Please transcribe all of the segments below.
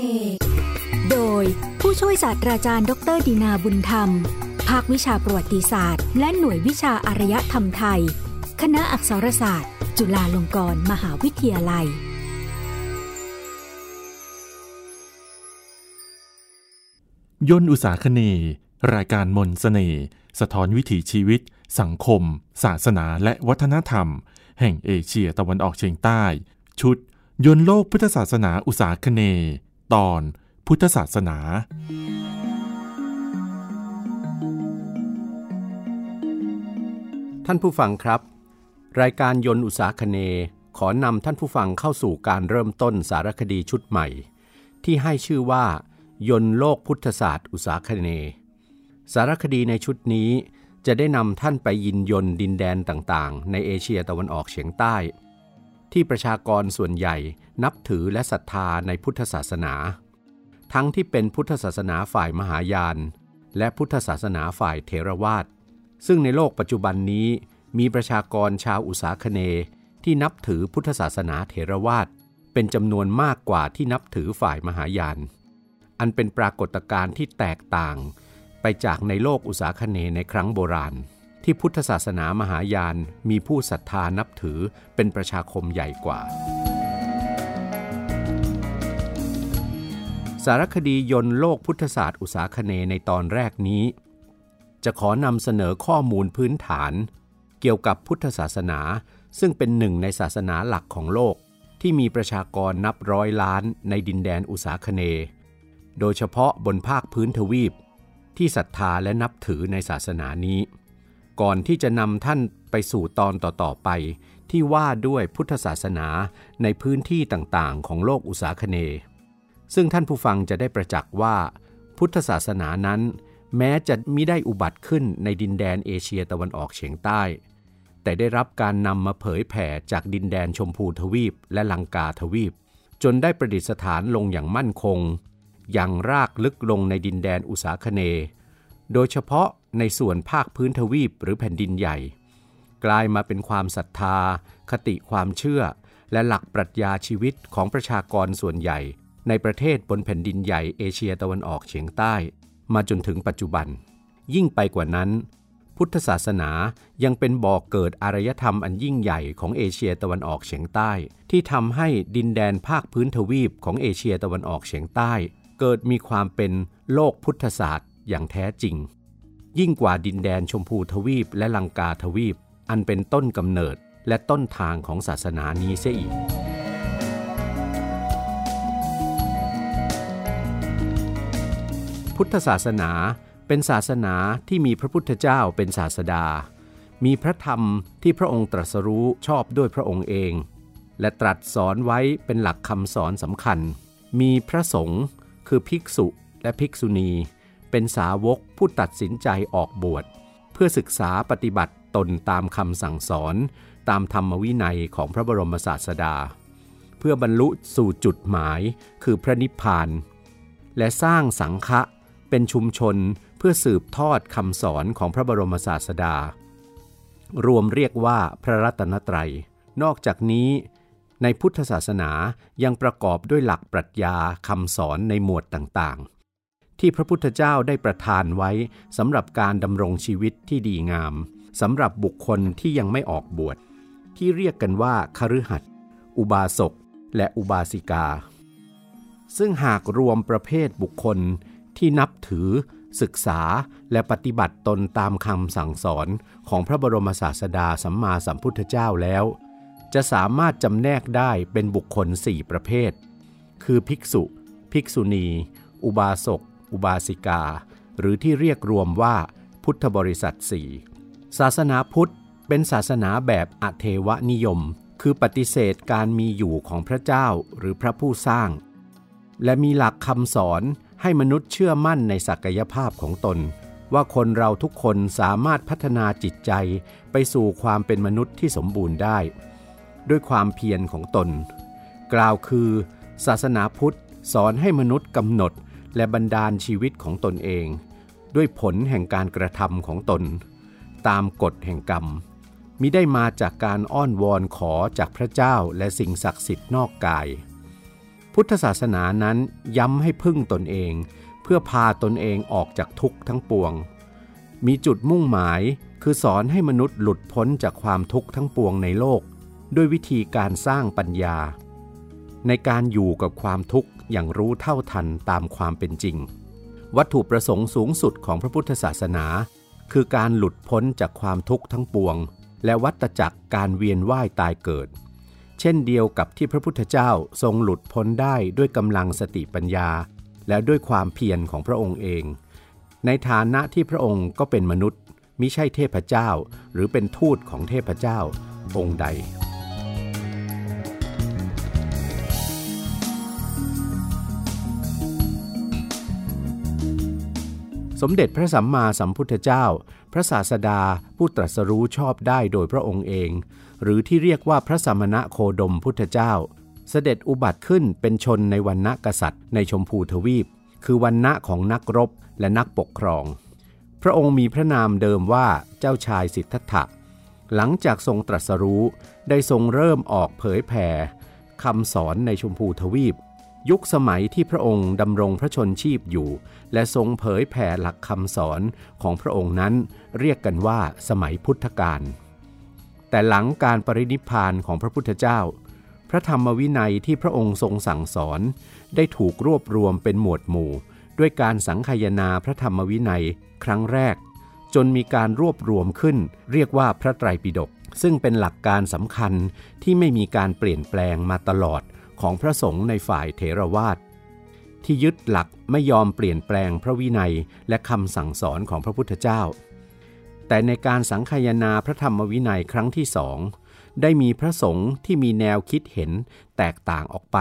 เอกโดยผู้ช่วยศาสตราจารย์ดร.ดินาบุญธรรมภาควิชาประวัติศาสตร์และหน่วยวิชาอารยธรรมไทยคณะอักษรศาสตร์จุฬาลงกรณ์มหาวิทยาลัยยนต์อุษาคเนย์รายการมนต์เสน่ห์สะท้อนวิถีชีวิตสังคมศาสนาและวัฒนธรรมแห่งเอเชียตะวันออกเฉียงใต้ชุดยนต์โลกพุทธศาสนาอุษาคเนย์ตอนพุทธศาสนาท่านผู้ฟังครับรายการยนต์อุษาคเนย์ขอนำท่านผู้ฟังเข้าสู่การเริ่มต้นสารคดีชุดใหม่ที่ให้ชื่อว่ายนต์โลกพุทธศาสตร์อุษาคเนย์สารคดีในชุดนี้จะได้นำท่านไปยินยนต์ดินแดนต่างๆในเอเชียตะวันออกเฉียงใต้ที่ประชากรส่วนใหญ่นับถือและศรัทธาในพุทธศาสนาทั้งที่เป็นพุทธศาสนาฝ่ายมหายานและพุทธศาสนาฝ่ายเถรวาทซึ่งในโลกปัจจุบันนี้มีประชากรชาวอุษาคเนย์ที่นับถือพุทธศาสนาเถรวาทเป็นจำนวนมากกว่าที่นับถือฝ่ายมหายานอันเป็นปรากฏการณ์ที่แตกต่างไปจากในโลกอุษาคเนย์ในครั้งโบราณที่พุทธศาสนามหายานมีผู้ศรัทธานับถือเป็นประชาคมใหญ่กว่าสารคดียนต์โลกพุทธศาสตร์อุษาคเนย์ในตอนแรกนี้จะขอนำเสนอข้อมูลพื้นฐานเกี่ยวกับพุทธศาสนาซึ่งเป็นหนึ่งในศาสนาหลักของโลกที่มีประชากรนับร้อยล้านในดินแดนอุษาคเนย์โดยเฉพาะบนภาคพื้นทวีปที่ศรัทธาและนับถือในศาสนานี้ก่อนที่จะนำท่านไปสู่ตอนต่อๆไปที่ว่าด้วยพุทธศาสนาในพื้นที่ต่างๆของโลกอุษาคเนย์ซึ่งท่านผู้ฟังจะได้ประจักษ์ว่าพุทธศาสนานั้นแม้จะมิได้อุบัติขึ้นในดินแดนเอเชียตะวันออกเฉียงใต้แต่ได้รับการนำมาเผยแผ่จากดินแดนชมพูทวีปและลังกาทวีปจนได้ประดิษฐานลงอย่างมั่นคงยังรากลึกลงในดินแดนอุษาคเนย์โดยเฉพาะในส่วนภาคพื้นทวีปหรือแผ่นดินใหญ่กลายมาเป็นความศรัทธาคติความเชื่อและหลักปรัชญาชีวิตของประชากรส่วนใหญ่ในประเทศบนแผ่นดินใหญ่เอเชียตะวันออกเฉียงใต้มาจนถึงปัจจุบันยิ่งไปกว่านั้นพุทธศาสนายังเป็นบ่อเกิดอารยธรรมอันยิ่งใหญ่ของเอเชียตะวันออกเฉียงใต้ที่ทำให้ดินแดนภาคพื้นทวีปของเอเชียตะวันออกเฉียงใต้เกิดมีความเป็นโลกพุทธศาสตร์อย่างแท้จริงยิ่งกว่าดินแดนชมพูทวีปและลังกาทวีปอันเป็นต้นกำเนิดและต้นทางของศาสนานี้เสียอีกพุทธศาสนาเป็นศาสนาที่มีพระพุทธเจ้าเป็นศาสดามีพระธรรมที่พระองค์ตรัสรู้ชอบด้วยพระองค์เองและตรัสสอนไว้เป็นหลักคำสอนสำคัญมีพระสงฆ์คือภิกษุและภิกษุณีเป็นสาวกผู้ตัดสินใจออกบวชเพื่อศึกษาปฏิบัติตนตามคำสั่งสอนตามธรรมวินัยของพระบรมศาสดาเพื่อบรรลุสู่จุดหมายคือพระนิพพานและสร้างสังฆะเป็นชุมชนเพื่อสืบทอดคำสอนของพระบรมศาสดารวมเรียกว่าพระรัตนตรัยนอกจากนี้ในพุทธศาสนายังประกอบด้วยหลักปรัชญาคำสอนในหมวดต่างๆที่พระพุทธเจ้าได้ประทานไว้สำหรับการดำรงชีวิตที่ดีงามสำหรับบุคคลที่ยังไม่ออกบวชที่เรียกกันว่าคฤหัสถ์อุบาสกและอุบาสิกาซึ่งหากรวมประเภทบุคคลที่นับถือศึกษาและปฏิบัติตนตามคำสั่งสอนของพระบรมศาสดาสัมมาสัมพุทธเจ้าแล้วจะสามารถจำแนกได้เป็นบุคคล4ประเภทคือภิกษุภิกษุณีอุบาสกอุบาสิกาหรือที่เรียกรวมว่าพุทธบริษัท4ศาสนาพุทธเป็นศาสนาแบบอเทวนิยมคือปฏิเสธการมีอยู่ของพระเจ้าหรือพระผู้สร้างและมีหลักคำสอนให้มนุษย์เชื่อมั่นในศักยภาพของตนว่าคนเราทุกคนสามารถพัฒนาจิตใจไปสู่ความเป็นมนุษย์ที่สมบูรณ์ได้ด้วยความเพียรของตนกล่าวคือศาสนาพุทธสอนให้มนุษย์กำหนดและบันดาลชีวิตของตนเองด้วยผลแห่งการกระทำของตนตามกฎแห่งกรรมมิได้มาจากการอ้อนวอนขอจากพระเจ้าและสิ่งศักดิ์สิทธิ์นอกกาย พุทธศาสนานั้นย้ำให้พึ่งตนเองเพื่อพาตนเองออกจากทุกข์ทั้งปวงมีจุดมุ่งหมายคือสอนให้มนุษย์หลุดพ้นจากความทุกข์ทั้งปวงในโลกด้วยวิธีการสร้างปัญญาในการอยู่กับความทุกข์อย่างรู้เท่าทันตามความเป็นจริงวัตถุประสงค์สูงสุดของพระพุทธศาสนาคือการหลุดพ้นจากความทุกข์ทั้งปวงและวัฏจักรการเวียนว่ายตายเกิดเช่นเดียวกับที่พระพุทธเจ้าทรงหลุดพ้นได้ด้วยกำลังสติปัญญาและด้วยความเพียรของพระองค์เองในฐานะที่พระองค์ก็เป็นมนุษย์มิใช่เทพเจ้าหรือเป็นทูตของเทพเจ้าองค์ใดสมเด็จพระสัมมาสัมพุทธเจ้าพระศาสดาผู้ตรัสรู้ชอบได้โดยพระองค์เองหรือที่เรียกว่าพระสมณะโคดมพุทธเจ้าเสด็จอุบัติขึ้นเป็นชนในวรรณะกษัตริย์ในชมพูทวีปคือวรรณะของนักรบและนักปกครองพระองค์มีพระนามเดิมว่าเจ้าชายสิทธัตถะหลังจากทรงตรัสรู้ได้ทรงเริ่มออกเผยแผ่คำสอนในชมพูทวีปยุคสมัยที่พระองค์ดำรงพระชนชีพอยู่และทรงเผยแผ่หลักคำสอนของพระองค์นั้นเรียกกันว่าสมัยพุทธกาลแต่หลังการปรินิพพานของพระพุทธเจ้าพระธรรมวินัยที่พระองค์ทรงสั่งสอนได้ถูกรวบรวมเป็นหมวดหมู่ด้วยการสังคายนาพระธรรมวินัยครั้งแรกจนมีการรวบรวมขึ้นเรียกว่าพระไตรปิฎกซึ่งเป็นหลักการสำคัญที่ไม่มีการเปลี่ยนแปลงมาตลอดของพระสงฆ์ในฝ่ายเถรวาทที่ยึดหลักไม่ยอมเปลี่ยนแปลงพระวินัยและคำสั่งสอนของพระพุทธเจ้าแต่ในการสังคายนาพระธรรมวินัยครั้งที่สองได้มีพระสงฆ์ที่มีแนวคิดเห็นแตกต่างออกไป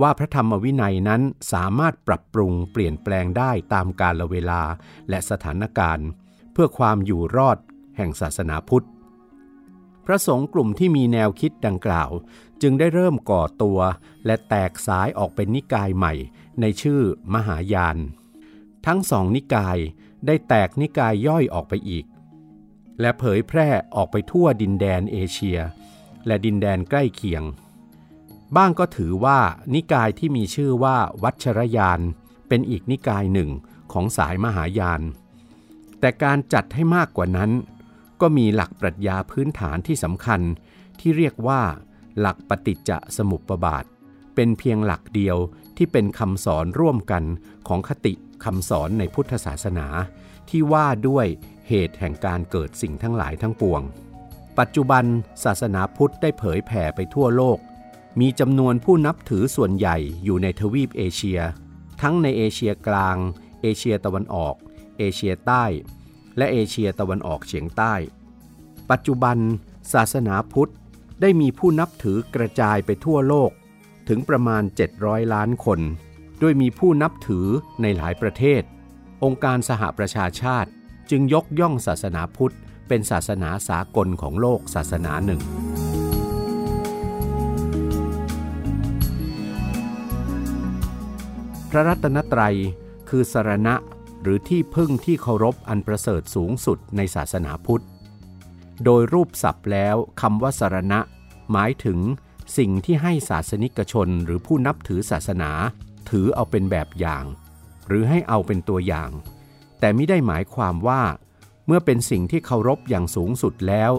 ว่าพระธรรมวินัยนั้นสามารถปรับปรุงเปลี่ยนแปลงได้ตามกาลเวลาและสถานการณ์เพื่อความอยู่รอดแห่งศาสนาพุทธพระสงฆ์กลุ่มที่มีแนวคิดดังกล่าวจึงได้เริ่มก่อตัวและแตกสายออกเป็นนิกายใหม่ในชื่อมหายานทั้งสองนิกายได้แตกนิกายย่อยออกไปอีกและเผยแพร่ออกไปทั่วดินแดนเอเชียและดินแดนใกล้เคียงบ้างก็ถือว่านิกายที่มีชื่อว่าวัชรยานเป็นอีกนิกายหนึ่งของสายมหายานแต่การจัดให้มากกว่านั้นก็มีหลักปรัชญาพื้นฐานที่สำคัญที่เรียกว่าหลักปฏิจจสมุปบาทเป็นเพียงหลักเดียวที่เป็นคำสอนร่วมกันของคติคำสอนในพุทธศาสนาที่ว่าด้วยเหตุแห่งการเกิดสิ่งทั้งหลายทั้งปวงปัจจุบันศาสนาพุทธได้เผยแผ่ไปทั่วโลกมีจำนวนผู้นับถือส่วนใหญ่อยู่ในทวีปเอเชียทั้งในเอเชียกลางเอเชียตะวันออกเอเชียใต้และเอเชียตะวันออกเฉียงใต้ปัจจุบันศาสนาพุทธได้มีผู้นับถือกระจายไปทั่วโลกถึงประมาณ700ล้านคนด้วยมีผู้นับถือในหลายประเทศองค์การสหประชาชาติจึงยกย่องศาสนาพุทธเป็นศาสนาสากลของโลกศาสนาหนึ่งพระรัตนตรัยคือสรณะหรือที่พึ่งที่เคารพอันประเสริฐสูงสุดในศาสนาพุทธโดยรูปศัพท์แล้วคำว่าสรณะหมายถึงสิ่งที่ให้ศาสนิกชนหรือผู้นับถือศาสนาถือเอาเป็นแบบอย่างหรือให้เอาเป็นตัวอย่างแต่ไม่ได้หมายความว่าเมื่อเป็นสิ่งที่เคารพอย่างสูงสุดแล้ว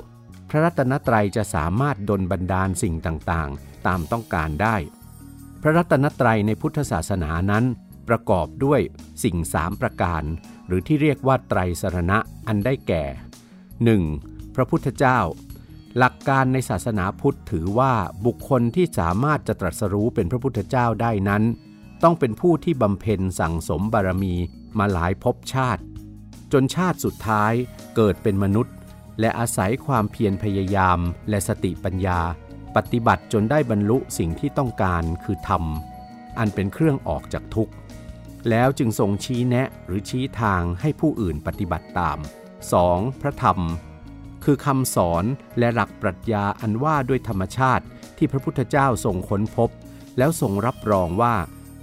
พระรัตนตรัยจะสามารถดลบันดาลสิ่งต่างๆตามต้องการได้พระรัตนตรัยในพุทธศาสนานั้นประกอบด้วยสิ่ง3ประการหรือที่เรียกว่าไตรสรณะอันได้แก่ 1. พระพุทธเจ้าหลักการในศาสนาพุทธถือว่าบุคคลที่สามารถจะตรัสรู้เป็นพระพุทธเจ้าได้นั้นต้องเป็นผู้ที่บำเพ็ญสั่งสมบารมีมาหลายภพชาติจนชาติสุดท้ายเกิดเป็นมนุษย์และอาศัยความเพียรพยายามและสติปัญญาปฏิบัติจนได้บรรลุสิ่งที่ต้องการคือธรรมอันเป็นเครื่องออกจากทุกข์แล้วจึงทรงชี้แนะหรือชี้ทางให้ผู้อื่นปฏิบัติตาม 2. พระธรรมคือคำสอนและหลักปรัชญาอันว่าด้วยธรรมชาติที่พระพุทธเจ้าทรงค้นพบแล้วทรงรับรองว่า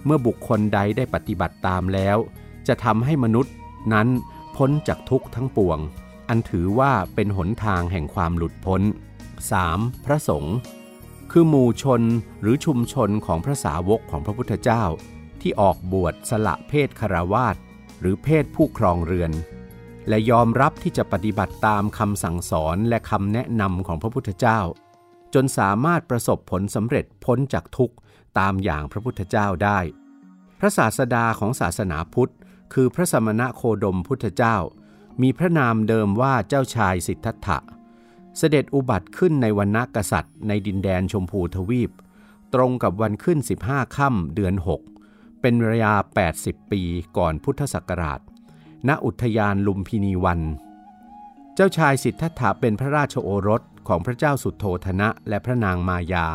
เมื่อบุคคลใดได้ปฏิบัติตามแล้วจะทำให้มนุษย์นั้นพ้นจากทุกข์ทั้งปวงอันถือว่าเป็นหนทางแห่งความหลุดพ้น 3. พระสงฆ์ คือหมู่ชนหรือชุมชนของพระสาวกของพระพุทธเจ้าที่ออกบวชสละเพศคฤหัสถ์หรือเพศผู้ครองเรือนและยอมรับที่จะปฏิบัติตามคำสั่งสอนและคำแนะนำของพระพุทธเจ้าจนสามารถประสบผลสำเร็จพ้นจากทุกข์ตามอย่างพระพุทธเจ้าได้พระศาสดาของศาสนาพุทธคือพระสมณะโคดมพุทธเจ้ามีพระนามเดิมว่าเจ้าชายสิทธัตถะเสด็จอุบัติขึ้นในวรรณกษัตริย์ในดินแดนชมพูทวีปตรงกับวันขึ้น15ค่ำเดือน6เป็นระยะ80ปีก่อนพุทธศักราชณอุทยานลุมพินีวันเจ้าชายสิทธัตถะเป็นพระราชโอรสของพระเจ้าสุทโธทนะและพระนางมายา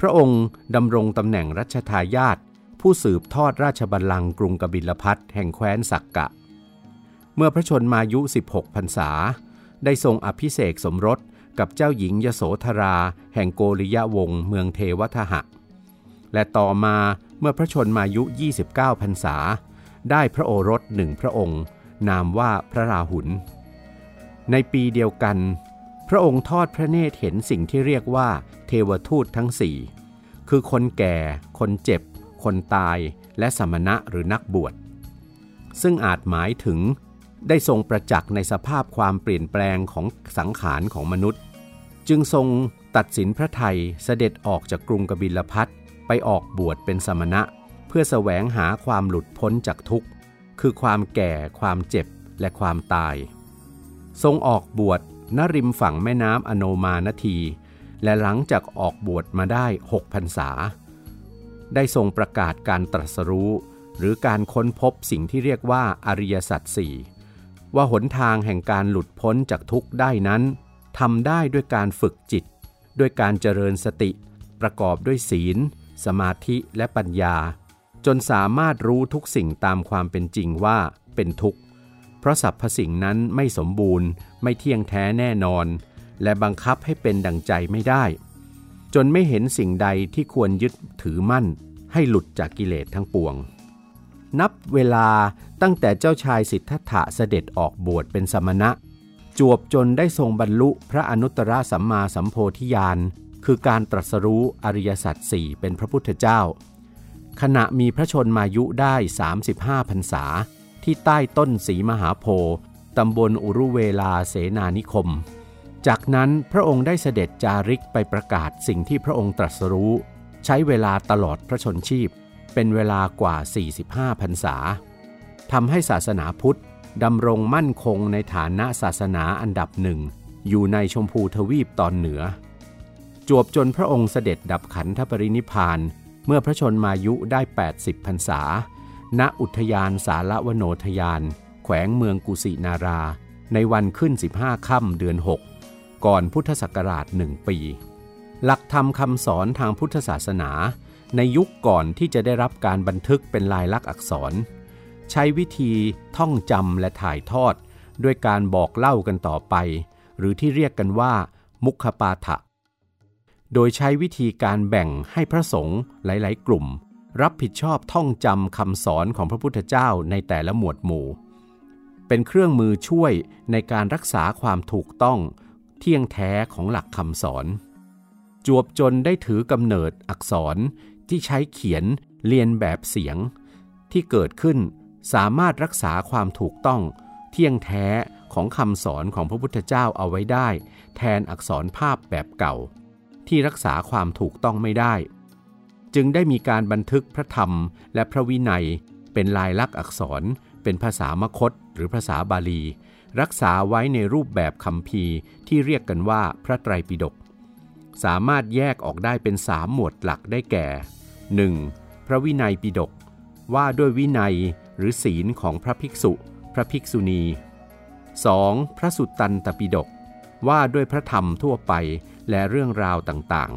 พระองค์ดำรงตำแหน่งรัชทายาทผู้สืบทอดราชบัลลังก์กรุงกบิลพัสแห่งแคว้นสักกะเมื่อพระชนมายุ16พรรษาได้ทรงอภิเษกสมรสกับเจ้าหญิงยโสธราแห่งโกริยะวงศ์เมืองเทวทหะและต่อมาเมื่อพระชนมายุ29พรรษาได้พระโอรสหนึ่งพระองค์นามว่าพระราหุลในปีเดียวกันพระองค์ทอดพระเนตรเห็นสิ่งที่เรียกว่าเทวทูตทั้งสี่คือคนแก่คนเจ็บคนตายและสมณะหรือนักบวชซึ่งอาจหมายถึงได้ทรงประจักษ์ในสภาพความเปลี่ยนแปลงของสังขารของมนุษย์จึงทรงตัดสินพระทัยเสด็จออกจากกรุงกบิลพัสไปออกบวชเป็นสมณะเพื่อแสวงหาความหลุดพ้นจากทุกข์คือความแก่ความเจ็บและความตายทรงออกบวชณริมฝั่งแม่น้ำอโนมานทีและหลังจากออกบวชมาได้6พรรษาได้ทรงประกาศการตรัสรู้หรือการค้นพบสิ่งที่เรียกว่าอริยสัจสี่ว่าหนทางแห่งการหลุดพ้นจากทุกข์ได้นั้นทำได้ด้วยการฝึกจิตด้วยการเจริญสติประกอบด้วยศีลสมาธิและปัญญาจนสามารถรู้ทุกสิ่งตามความเป็นจริงว่าเป็นทุกข์เพราะสรรพสิ่งนั้นไม่สมบูรณ์ไม่เที่ยงแท้แน่นอนและบังคับให้เป็นดั่งใจไม่ได้จนไม่เห็นสิ่งใดที่ควรยึดถือมั่นให้หลุดจากกิเลสทั้งปวงนับเวลาตั้งแต่เจ้าชายสิทธัตถะเสด็จออกบวชเป็นสมณะจวบจนได้ทรงบรรลุพระอนุตตรสัมมาสัมโพธิญาณคือการตรัสรู้อริยสัจสี่เป็นพระพุทธเจ้าขณะมีพระชนมายุได้35พรรษาที่ใต้ต้นศรีมหาโพธิ์ตำบลอุรุเวลาเสนานิคมจากนั้นพระองค์ได้เสด็จจาริกไปประกาศสิ่งที่พระองค์ตรัสรู้ใช้เวลาตลอดพระชนชีพเป็นเวลากว่า45พรรษาทำให้ศาสนาพุทธดำรงมั่นคงในฐานะศาสนาอันดับหนึ่งอยู่ในชมพูทวีปตอนเหนือจวบจนพระองค์เสด็จดับขันธปรินิพพานเมื่อพระชนมายุได้80พรรษาณอุทยานสารวโนทยานแขวงเมืองกุสินาราในวันขึ้น15ค่ำเดือน6ก่อนพุทธศักราช1ปีหลักธรรมคำสอนทางพุทธศาสนาในยุคก่อนที่จะได้รับการบันทึกเป็นลายลักษณ์อักษรใช้วิธีท่องจำและถ่ายทอดด้วยการบอกเล่ากันต่อไปหรือที่เรียกกันว่ามุขปาฐะโดยใช้วิธีการแบ่งให้พระสงฆ์หลายๆกลุ่มรับผิดชอบท่องจำคำสอนของพระพุทธเจ้าในแต่ละหมวดหมู่เป็นเครื่องมือช่วยในการรักษาความถูกต้องเที่ยงแท้ของหลักคำสอนจวบจนได้ถือกำเนิดอักษรที่ใช้เขียนเรียนแบบเสียงที่เกิดขึ้นสามารถรักษาความถูกต้องเที่ยงแท้ของคำสอนของพระพุทธเจ้าเอาไว้ได้แทนอักษรภาพแบบเก่าที่รักษาความถูกต้องไม่ได้จึงได้มีการบันทึกพระธรรมและพระวินัยเป็นลายลักษณ์อักษรเป็นภาษามคธหรือภาษาบาลีรักษาไว้ในรูปแบบคัมภีร์ที่เรียกกันว่าพระไตรปิฎกสามารถแยกออกได้เป็น3หมวดหลักได้แก่ 1. พระวินัยปิฎกว่าด้วยวินัยหรือศีลของพระภิกษุพระภิกษุณี 2. พระสุตตันตปิฎกว่าด้วยพระธรรมทั่วไปและเรื่องราวต่าง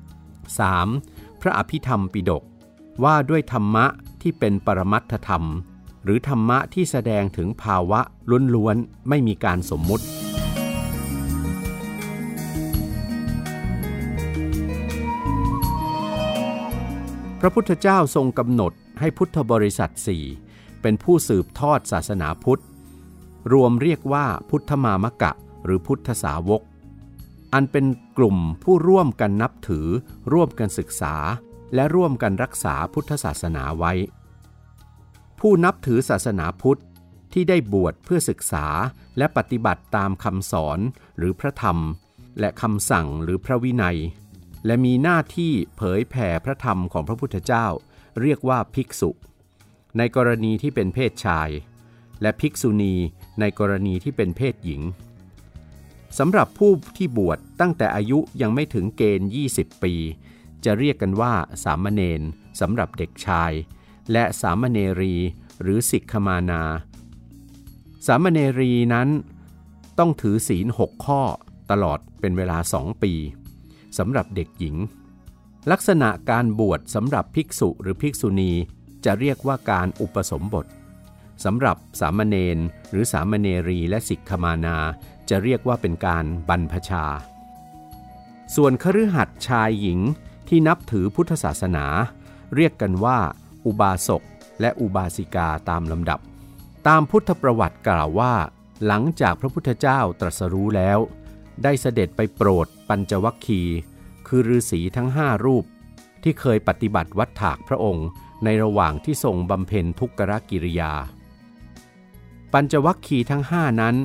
ๆ 3. พระอภิธรรมปิฎกว่าด้วยธรรมะที่เป็นปรมัตถธรรมหรือธรรมะที่แสดงถึงภาวะล้วนๆไม่มีการสมมุติพระพุทธเจ้าทรงกำหนดให้พุทธบริษัท4เป็นผู้สืบทอดศาสนาพุทธรวมเรียกว่าพุทธมามกะหรือพุทธสาวก อันเป็นกลุ่มผู้ร่วมกันนับถือร่วมกันศึกษาและร่วมกันรักษาพุทธศาสนาไว้ผู้นับถือศาสนาพุทธที่ได้บวชเพื่อศึกษาและปฏิบัติตามคำสอนหรือพระธรรมและคำสั่งหรือพระวินัยและมีหน้าที่เผยแผ่พระธรรมของพระพุทธเจ้าเรียกว่าภิกษุในกรณีที่เป็นเพศชายและภิกษุณีในกรณีที่เป็นเพศหญิงสำหรับผู้ที่บวชตั้งแต่อายุยังไม่ถึงเกณฑ์20ปีจะเรียกกันว่าสามเณรสำหรับเด็กชายและสามเณรีหรือสิกขมานาสามเณรีนั้นต้องถือศีล6ข้อตลอดเป็นเวลา2ปีสำหรับเด็กหญิงลักษณะการบวชสำหรับภิกษุหรือภิกษุณีจะเรียกว่าการอุปสมบทสำหรับสามเณรหรือสามเณรีและสิกขมานาจะเรียกว่าเป็นการบรรพชาส่วนคฤหัสถ์ชายหญิงที่นับถือพุทธศาสนาเรียกกันว่าอุบาสกและอุบาสิกาตามลำดับตามพุทธประวัติกล่าวว่าหลังจากพระพุทธเจ้าตรัสรู้แล้วได้เสด็จไปโปรดปัญจวัคคีย์คือฤาษีทั้ง5รูปที่เคยปฏิบัติวัฏฏากพระองค์ในระหว่างที่ทรงบำเพ็ญทุกขกิริยาปัญจวัคคีย์ทั้ง5นั้น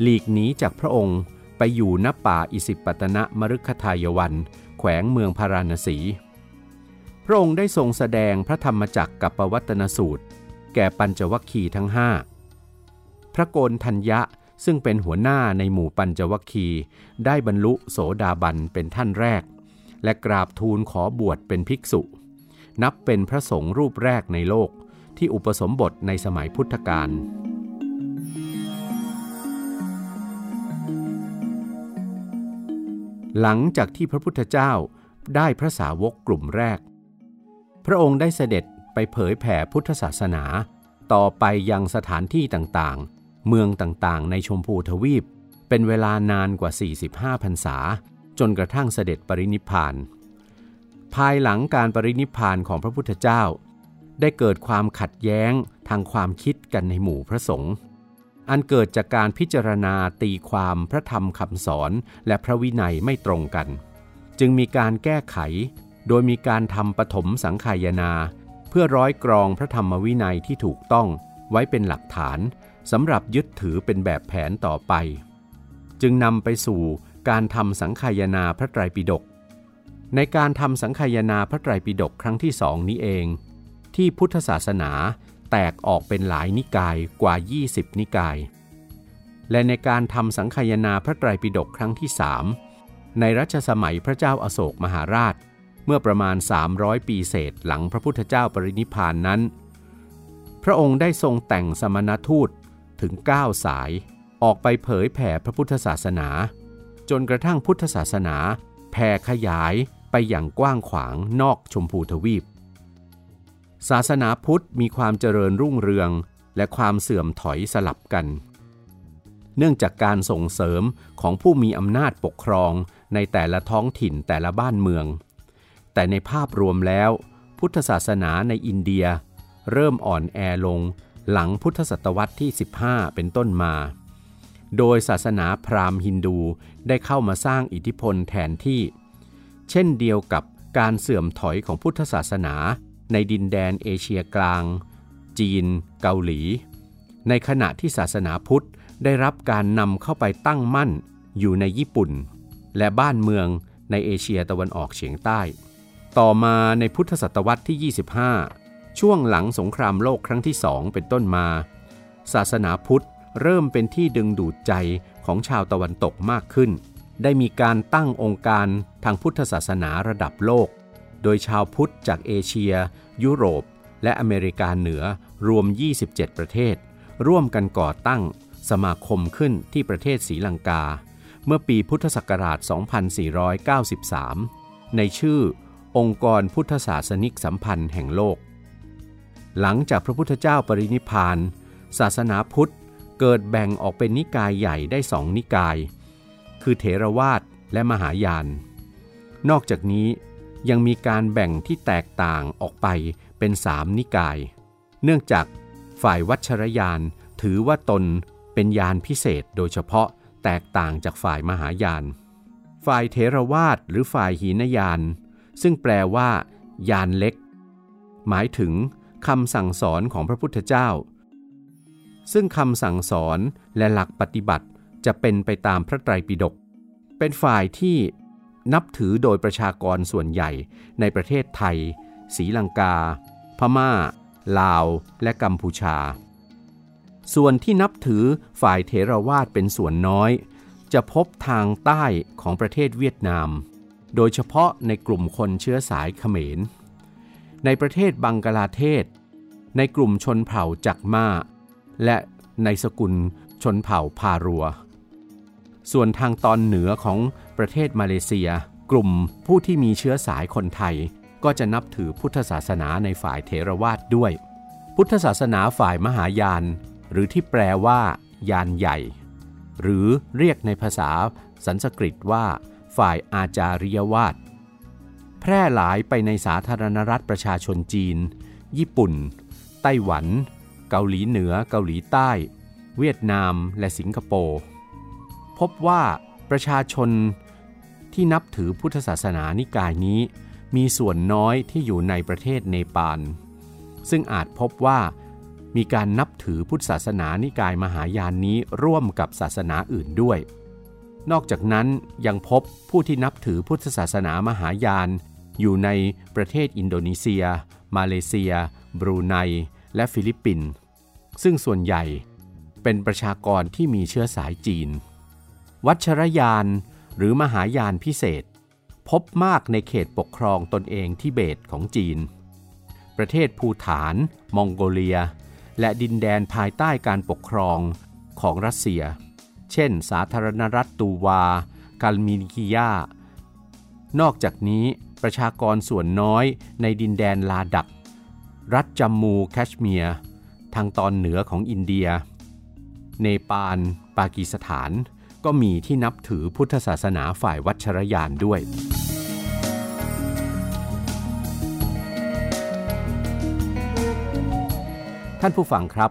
หลีกหนีจากพระองค์ไปอยู่ณป่าอิสิปตนมฤคทายวันแขวงเมืองพาราณสีพระองค์ได้ทรงแสดงพระธรรมจักรกัปปวัตตนสูตรแก่ปัญจวัคคีย์ทั้ง5พระโกณทัญญะซึ่งเป็นหัวหน้าในหมู่ปัญจวัคคีย์ได้บรรลุโสดาบันเป็นท่านแรกและกราบทูลขอบวชเป็นภิกษุนับเป็นพระสงฆ์รูปแรกในโลกที่อุปสมบทในสมัยพุทธกาลหลังจากที่พระพุทธเจ้าได้พระสาวกกลุ่มแรกพระองค์ได้เสด็จไปเผยแผ่พุทธศาสนาต่อไปยังสถานที่ต่างๆเมืองต่างๆในชมพูทวีปเป็นเวลานานกว่า45พรรษาจนกระทั่งเสด็จปรินิพพานภายหลังการปรินิพพานของพระพุทธเจ้าได้เกิดความขัดแย้งทางความคิดกันในหมู่พระสงฆ์อันเกิดจากการพิจารณาตีความพระธรรมคำสอนและพระวินัยไม่ตรงกันจึงมีการแก้ไขโดยมีการทำปฐมสังคายนาเพื่อร้อยกรองพระธรรมวินัยที่ถูกต้องไว้เป็นหลักฐานสำหรับยึดถือเป็นแบบแผนต่อไปจึงนำไปสู่การทำสังคายนาพระไตรปิฎกในการทำสังคายนาพระไตรปิฎกครั้งที่2นี้เองที่พุทธศาสนาแตกออกเป็นหลายนิกายกว่า20นิกายและในการทำสังคายนาพระไตรปิฎกครั้งที่3ในรัชสมัยพระเจ้าอโศกมหาราชเมื่อประมาณ300ปีเศษหลังพระพุทธเจ้าปรินิพพานนั้นพระองค์ได้ทรงแต่งสมณทูตถึง9สายออกไปเผยแผ่พระพุทธศาสนาจนกระทั่งพุทธศาสนาแผ่ขยายไปอย่างกว้างขวางนอกชมพูทวีปศาสนาพุทธมีความเจริญรุ่งเรืองและความเสื่อมถอยสลับกันเนื่องจากการส่งเสริมของผู้มีอำนาจปกครองในแต่ละท้องถิ่นแต่ละบ้านเมืองแต่ในภาพรวมแล้วพุทธศาสนาในอินเดียเริ่มอ่อนแอลงหลังพุทธศตวรรษที่15เป็นต้นมาโดยศาสนาพราหมณ์ฮินดูได้เข้ามาสร้างอิทธิพลแทนที่เช่นเดียวกับการเสื่อมถอยของพุทธศาสนาในดินแดนเอเชียกลางจีนเกาหลีในขณะที่ศาสนาพุทธได้รับการนำเข้าไปตั้งมั่นอยู่ในญี่ปุ่นและบ้านเมืองในเอเชียตะวันออกเฉียงใต้ต่อมาในพุทธศตวรรษที่25ช่วงหลังสงครามโลกครั้งที่2เป็นต้นมาศาสนาพุทธเริ่มเป็นที่ดึงดูดใจของชาวตะวันตกมากขึ้นได้มีการตั้งองค์การทางพุทธศาสนาระดับโลกโดยชาวพุทธจากเอเชียยุโรปและอเมริกาเหนือรวม27ประเทศร่วมกันก่อตั้งสมาคมขึ้นที่ประเทศศรีลังกาเมื่อปีพุทธศักราช2493ในชื่อองค์กรพุทธศาสนิกสัมพันธ์แห่งโลกหลังจากพระพุทธเจ้าปรินิพพานศาสนาพุทธเกิดแบ่งออกเป็นนิกายใหญ่ได้2นิกายคือเถรวาทและมหายานนอกจากนี้ยังมีการแบ่งที่แตกต่างออกไปเป็น3นิกายเนื่องจากฝ่ายวัชรยานถือว่าตนเป็นยานพิเศษโดยเฉพาะแตกต่างจากฝ่ายมหายาน ฝ่ายเถรวาทหรือฝ่ายหีนยานซึ่งแปลว่ายานเล็กหมายถึงคำสั่งสอนของพระพุทธเจ้าซึ่งคำสั่งสอนและหลักปฏิบัติจะเป็นไปตามพระไตรปิฎกเป็นฝ่ายที่นับถือโดยประชากรส่วนใหญ่ในประเทศไทยศรีลังกาพม่าลาวและกัมพูชาส่วนที่นับถือฝ่ายเถรวาทเป็นส่วนน้อยจะพบทางใต้ของประเทศเวียดนามโดยเฉพาะในกลุ่มคนเชื้อสายเขมรในประเทศบังกลาเทศในกลุ่มชนเผ่าจักมาและในสกุลชนเผ่าพารัวส่วนทางตอนเหนือของประเทศมาเลเซียกลุ่มผู้ที่มีเชื้อสายคนไทยก็จะนับถือพุทธศาสนาในฝ่ายเถรวาทด้วยพุทธศาสนาฝ่ายมหายานหรือที่แปลว่ายานใหญ่หรือเรียกในภาษาสันสกฤตว่าฝ่ายอาจาริยวาทแพร่หลายไปในสาธารณรัฐประชาชนจีนญี่ปุ่นไต้หวันเกาหลีเหนือเกาหลีใต้เวียดนามและสิงคโปร์พบว่าประชาชนที่นับถือพุทธศาสนานิกายนี้มีส่วนน้อยที่อยู่ในประเทศเนปาลซึ่งอาจพบว่ามีการนับถือพุทธศาสนานิกายมหายานนี้ร่วมกับศาสนาอื่นด้วยนอกจากนั้นยังพบผู้ที่นับถือพุทธศาสนามหายานอยู่ในประเทศอินโดนีเซียมาเลเซียบรูไนและฟิลิปปินส์ซึ่งส่วนใหญ่เป็นประชากรที่มีเชื้อสายจีนวัชรยานหรือมหายานพิเศษพบมากในเขตปกครองตนเองทิเบตของจีนประเทศภูฏานมองโกเลียและดินแดนภายใต้การปกครองของรัสเซียเช่นสาธารณรัฐตูวาคัลมินิยานอกจากนี้ประชากรส่วนน้อยในดินแดนลาดักรัฐจัมมูแคชเมียร์ทางตอนเหนือของอินเดียเนปาลปากีสถานก็มีที่นับถือพุทธศาสนาฝ่ายวัชรยานด้วยท่านผู้ฟังครับ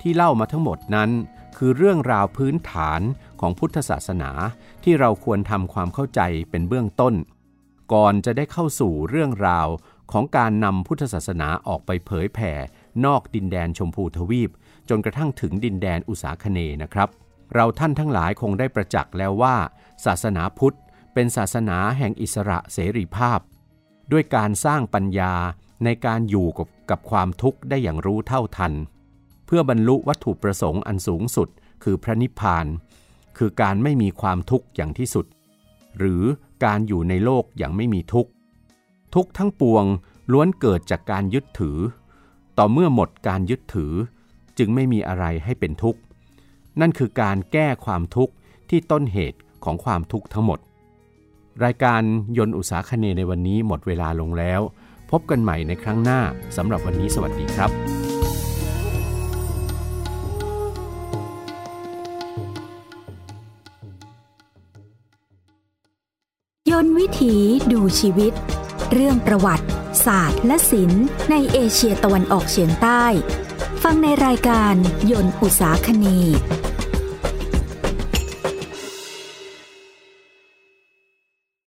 ที่เล่ามาทั้งหมดนั้นคือเรื่องราวพื้นฐานของพุทธศาสนาที่เราควรทำความเข้าใจเป็นเบื้องต้นก่อนจะได้เข้าสู่เรื่องราวของการนำพุทธศาสนาออกไปเผยแผ่นอกดินแดนชมพูทวีปจนกระทั่งถึงดินแดนอุษาคเนย์นะครับเราท่านทั้งหลายคงได้ประจักษ์แล้วว่าศาสนาพุทธเป็นศาสนาแห่งอิสระเสรีภาพด้วยการสร้างปัญญาในการอยู่กับความทุกข์ได้อย่างรู้เท่าทันเพื่อบรรลุวัตถุประสงค์อันสูงสุดคือพระนิพพานคือการไม่มีความทุกข์อย่างที่สุดหรือการอยู่ในโลกอย่างไม่มีทุกข์ทุกทั้งปวงล้วนเกิดจากการยึดถือต่อเมื่อหมดการยึดถือจึงไม่มีอะไรให้เป็นทุกข์นั่นคือการแก้ความทุกข์ที่ต้นเหตุของความทุกข์ทั้งหมดรายการยนต์อุษาคเนย์ในวันนี้หมดเวลาลงแล้วพบกันใหม่ในครั้งหน้าสำหรับวันนี้สวัสดีครับยนต์วิถีดูชีวิตเรื่องประวัติศาสตร์และศิลป์ในเอเชียตะวันออกเฉียงใต้ฟังในรายการยนต์อุษาคเนย์